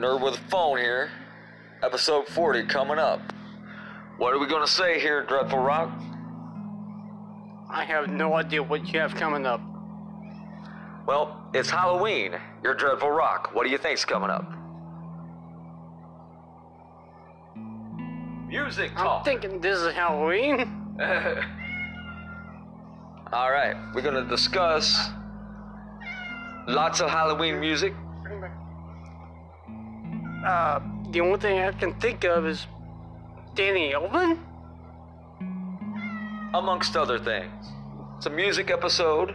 Nerd with a phone here. Episode 40 coming up. What are we going to say here, Dreadful Rock? I have no idea what you have coming up. Well, it's Halloween. You're Dreadful Rock. What do you think's coming up? Music talk. I'm thinking this is Halloween. All right, we're going to discuss lots of Halloween music. The only thing I can think of is Danny Elfman? Amongst other things. It's a music episode.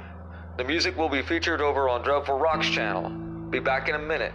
The music will be featured over on Dreadful Rock's channel. Be back in a minute.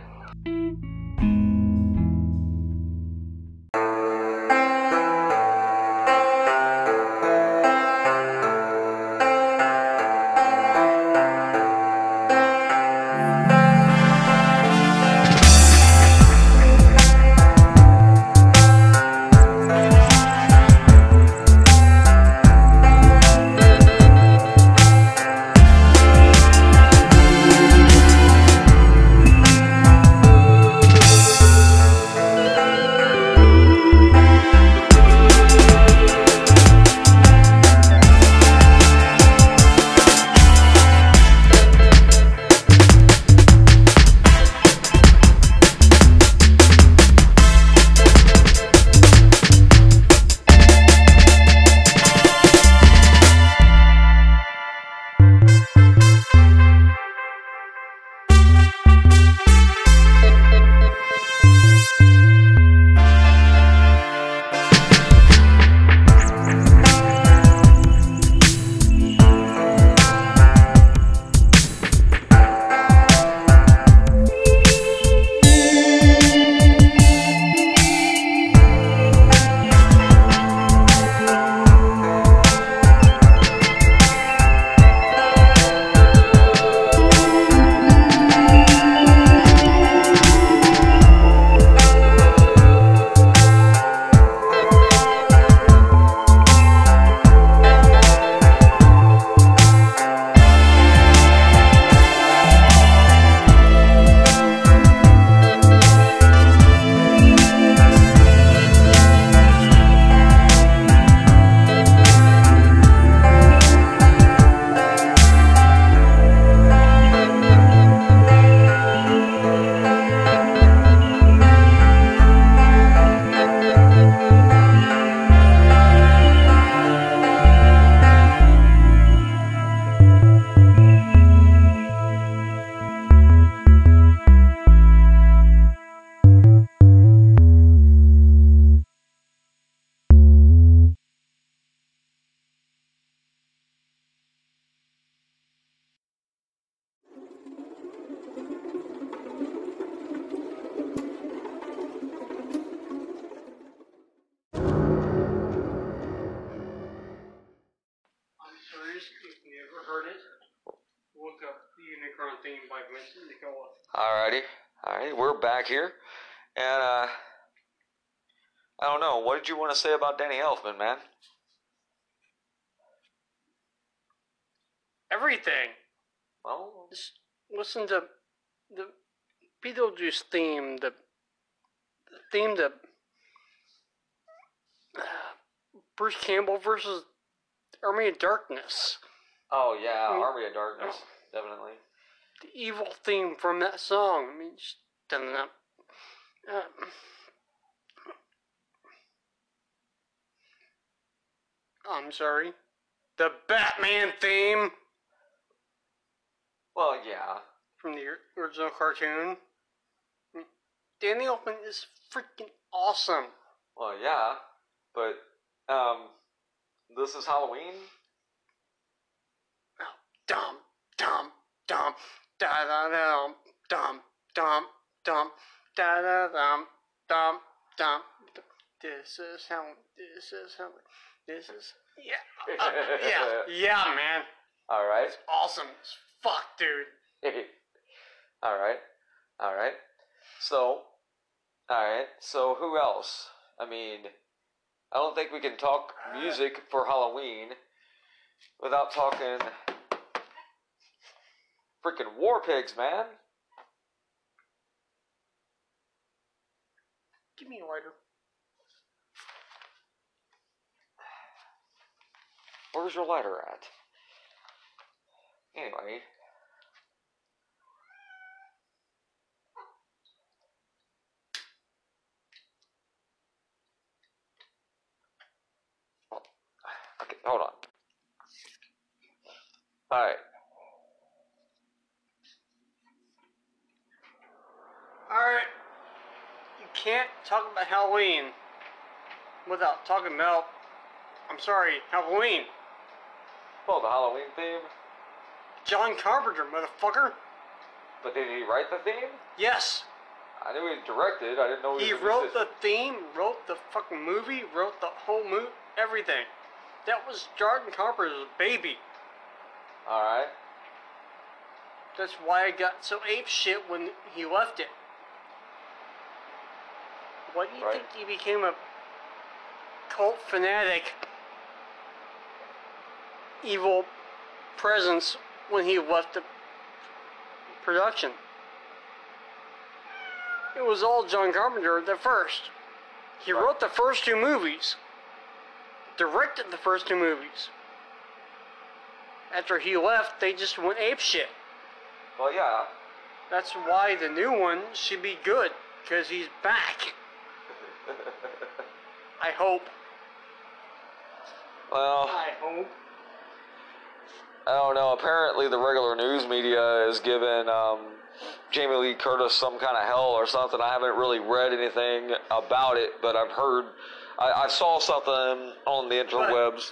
Alrighty, we're back here, and I don't know, what did you want to say about Danny Elfman, man? Everything. Well, just listen to the Beetlejuice theme, the theme that Bruce Campbell versus Army of Darkness. Oh yeah, Army of Darkness, definitely. The evil theme from that song. I mean, just done that. I'm sorry. The Batman theme. Well, yeah. From the original cartoon. Danny Elfman is freaking awesome. Well, yeah. But, this is Halloween? Oh, dumb. Da da dum dum dum dum da da dum dum dum. This is yeah yeah man. All right. It's awesome as fuck, dude. All right. So who else? I mean, I don't think we can talk music for Halloween without talking. Freaking War Pigs, man. Give me a lighter. Where's your lighter at? Anyway. Oh, okay, hold on. Alright. Alright. You can't talk about Halloween without talking about, I'm sorry, Halloween. Well, the Halloween theme. John Carpenter, motherfucker. But did he write the theme? Yes. I knew he directed. I didn't know he wrote the theme, wrote the fucking movie, wrote the whole movie, everything. That was John Carpenter's baby. Alright. That's why I got so apeshit when he left it. Why do you think he became a cult fanatic, evil presence when he left the production? It was all John Carpenter at first. He wrote the first two movies, directed the first two movies. After he left, they just went apeshit. Well, yeah. That's why the new one should be good, because he's back. I hope. Well, I hope. I don't know. Apparently, the regular news media is giving Jamie Lee Curtis some kind of hell or something. I haven't really read anything about it, but I've heard. I saw something on the interwebs.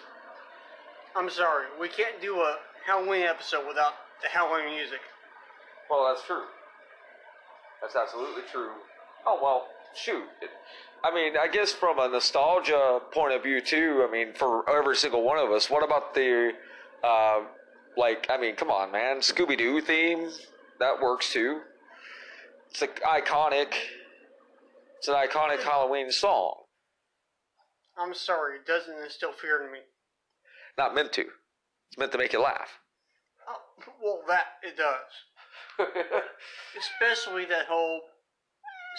I'm sorry, we can't do a Halloween episode without the Halloween music. Well, that's true. That's absolutely true. Oh, well, shoot. I mean, I guess from a nostalgia point of view, too, I mean, for every single one of us, what about the, like, I mean, come on, man, Scooby-Doo theme? That works, too. It's like iconic. It's an iconic Halloween song. I'm sorry, it doesn't instill fear in me. Not meant to. It's meant to make you laugh. Oh, well, that it does. Especially that whole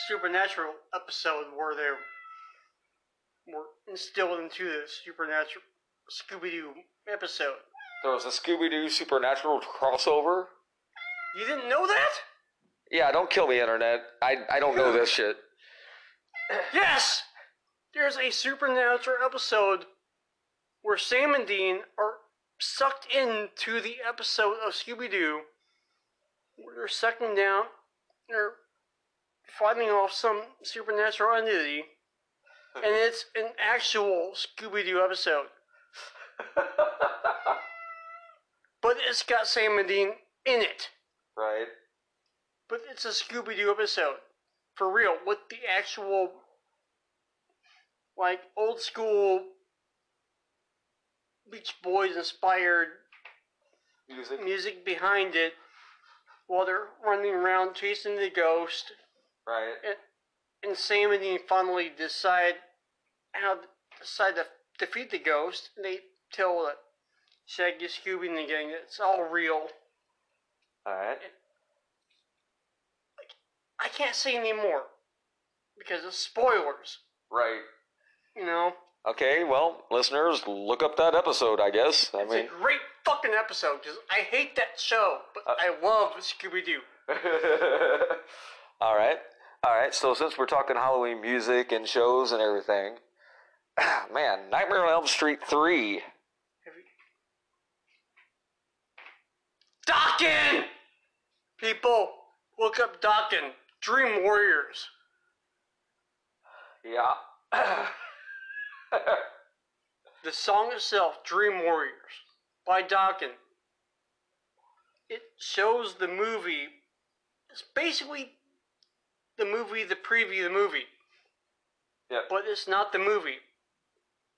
Supernatural episode where they were instilled into the Supernatural Scooby-Doo episode. There was a Scooby-Doo Supernatural crossover? You didn't know that? Yeah, don't kill me, Internet. I don't know this shit. Yes! There's a Supernatural episode where Sam and Dean are sucked into the episode of Scooby-Doo, where they're sucking down, they're fighting off some supernatural entity, and it's an actual Scooby-Doo episode. But it's got Sam and Dean in it. Right. But it's a Scooby-Doo episode. For real, with the actual, like, old school Beach Boys inspired music behind it, while they're running around chasing the ghost. Right. And Sam and Dean finally decide to defeat the ghost, and they tell the Shaggy, Scooby, and the gang that it's all real. Alright. I can't say any more because of spoilers. Right. You know? Okay, well, listeners, look up that episode, I guess. I mean, it's a great fucking episode, because I hate that show, but I love Scooby-Doo. Alright, alright, so since we're talking Halloween music and shows and everything, man, Nightmare on Elm Street 3. Dokken! People, look up Dokken. Dream Warriors. Yeah. The song itself, Dream Warriors, by Dokken. It shows the movie. It's basically the movie, the preview of the movie. Yeah. But it's not the movie.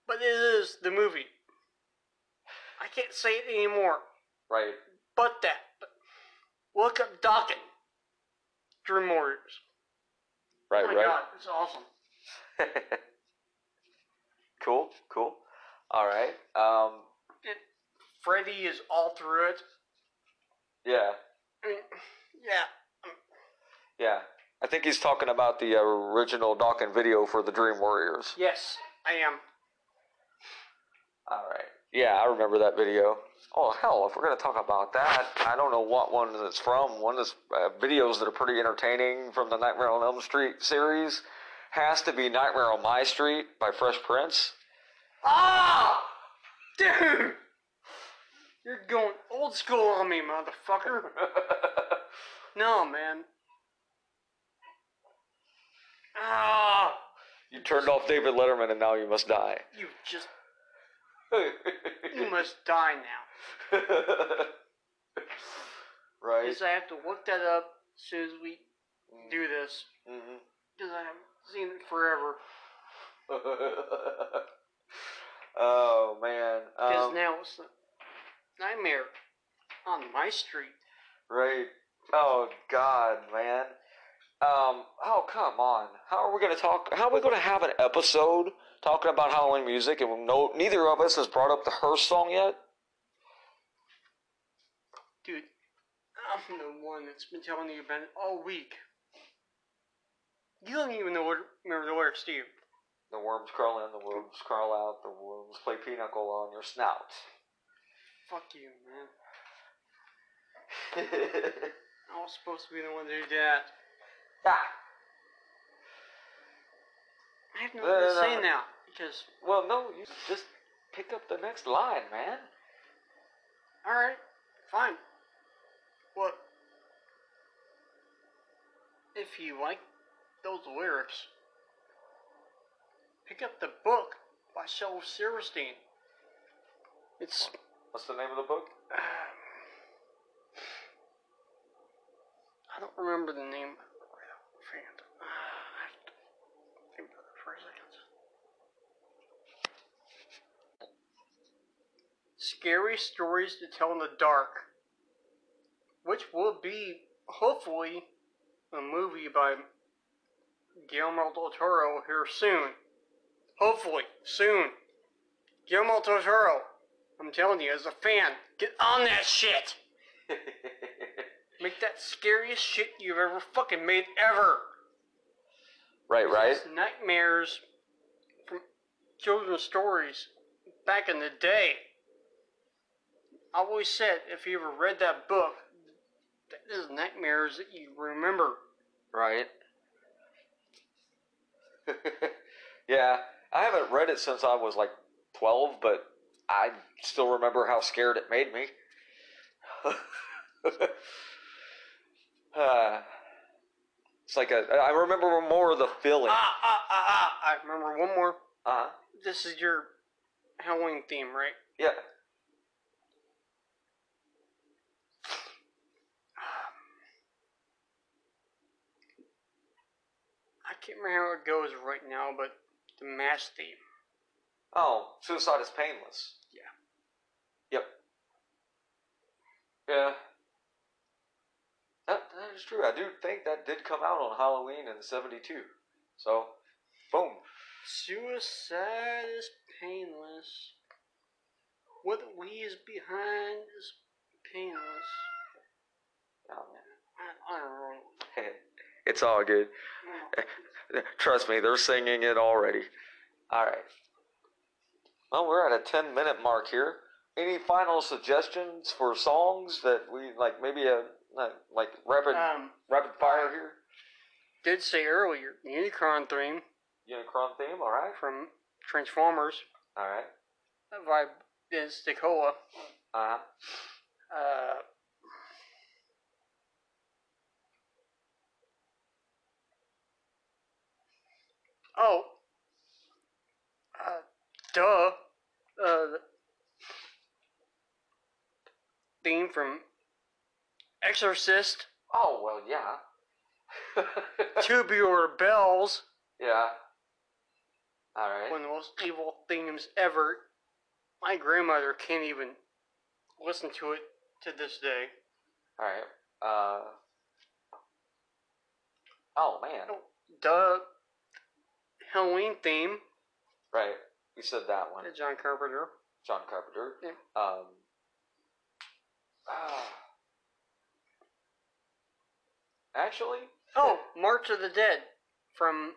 But it is the movie. I can't say it anymore. Right. But that. But look up Dokken. Dream Warriors. Right, oh my God, it's awesome. Cool, cool. Alright. Freddy is all through it. Yeah. I mean, yeah. Yeah. I think he's talking about the original Dokken video for the Dream Warriors. Yes, I am. All right. Yeah, I remember that video. Oh, hell, if we're going to talk about that, I don't know what one it's from. One of the videos that are pretty entertaining from the Nightmare on Elm Street series has to be Nightmare on My Street by Fresh Prince. Ah! Dude! You're going old school on me, motherfucker. No, man. Ah! You turned off David Letterman and now you must die. You just... You must die now. Right. Because I have to look that up as soon as we do this. Because I haven't seen it forever. Oh, man. Because now it's the Nightmare on My Street. Right. Oh, God, man. Oh, come on. How are we going to talk? How are we going to have an episode talking about Halloween music, and no, neither of us has brought up the Hearse song yet? Dude, I'm the one that's been telling you about it all week. You don't even know remember the words, do you? The worms crawl in, the worms crawl out, the worms play pinochle on your snout. Fuck you, man. I was supposed to be the one to do that. Ah! I have nothing to say now, because... Well, no, you just pick up the next line, man. Alright, fine. Well, if you like those lyrics, pick up the book by Shel Silverstein. It's... What's the name of the book? I don't remember the name. Scary Stories to Tell in the Dark, which will be, hopefully, a movie by Guillermo del Toro here soon. Hopefully, soon. Guillermo del Toro, I'm telling you, as a fan, get on that shit! Make that scariest shit you've ever fucking made, ever! Right, right. It's nightmares from children's stories back in the day. I always said, if you ever read that book, that is nightmares that you remember. Right. Yeah, I haven't read it since I was like 12, but I still remember how scared it made me. It's like I remember more of the feeling. I remember one more. Uh-huh. This is your Halloween theme, right? Yeah. I can't remember how it goes right now, but the mass theme. Oh, suicide is painless. Yeah. Yep. Yeah. That is true. I do think that did come out on Halloween in '72. So, boom. Suicide is painless. What we is behind is painless. Oh, man. I don't know. It's all good. Trust me, they're singing it already. All right. Well, we're at a 10-minute mark here. Any final suggestions for songs that we like? Maybe a like rapid fire here. Did say earlier the Unicron theme. Unicron theme, all right. From Transformers. All right. By Vince DiCola. Uh-huh. Oh, the theme from Exorcist. Oh, well, yeah. Tubular Bells. Yeah. All right. One of the most evil themes ever. My grandmother can't even listen to it to this day. All right. Oh, man. Oh, Halloween theme. Right. You said that one. John Carpenter. John Carpenter. Yeah. Actually, Oh, March of the Dead from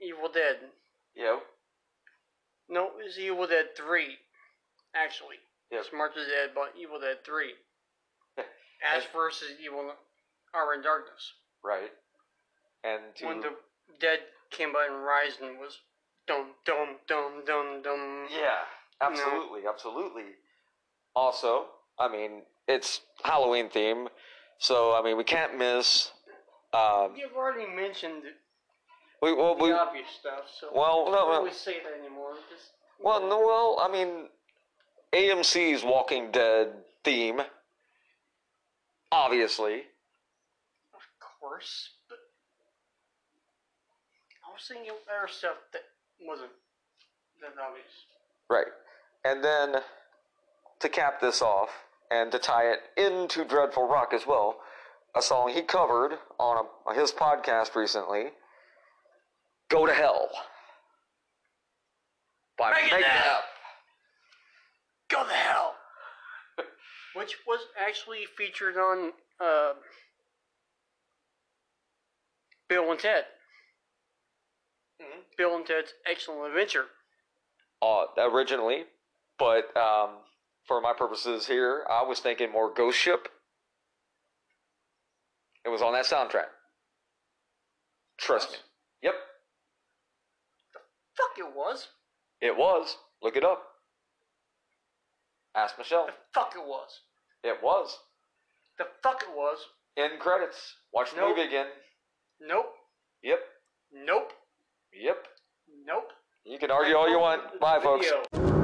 Evil Dead. Yep. No, it was Evil Dead 3, actually. Yep. It's March of the Dead, but Evil Dead 3. Ash versus Evil Army of Darkness. Right. And when the dead came by and rised and was dum dum dum dum dum. Yeah, absolutely, you know? Absolutely. Also, I mean, it's Halloween theme, so I mean we can't miss. You've already mentioned the obvious stuff, so we don't always say that anymore. I mean, AMC's Walking Dead theme. Obviously. Of course, but I was thinking of other stuff that wasn't that obvious. Right. And then, to cap this off, and to tie it into Dreadful Rock as well, a song he covered on his podcast recently, Go to Hell. By Megadeth. Go to Hell. Which was actually featured on Bill and Ted. Mm-hmm. Bill and Ted's Excellent Adventure. Originally, but for my purposes here, I was thinking more Ghost Ship. It was on that soundtrack. Trust me. Yep. The fuck it was? It was. Look it up. Ask Michelle. The fuck it was. It was. The fuck it was. End credits. Watch the movie again. Nope. Yep. Nope. Yep. Nope. You can argue all you want. Bye, folks.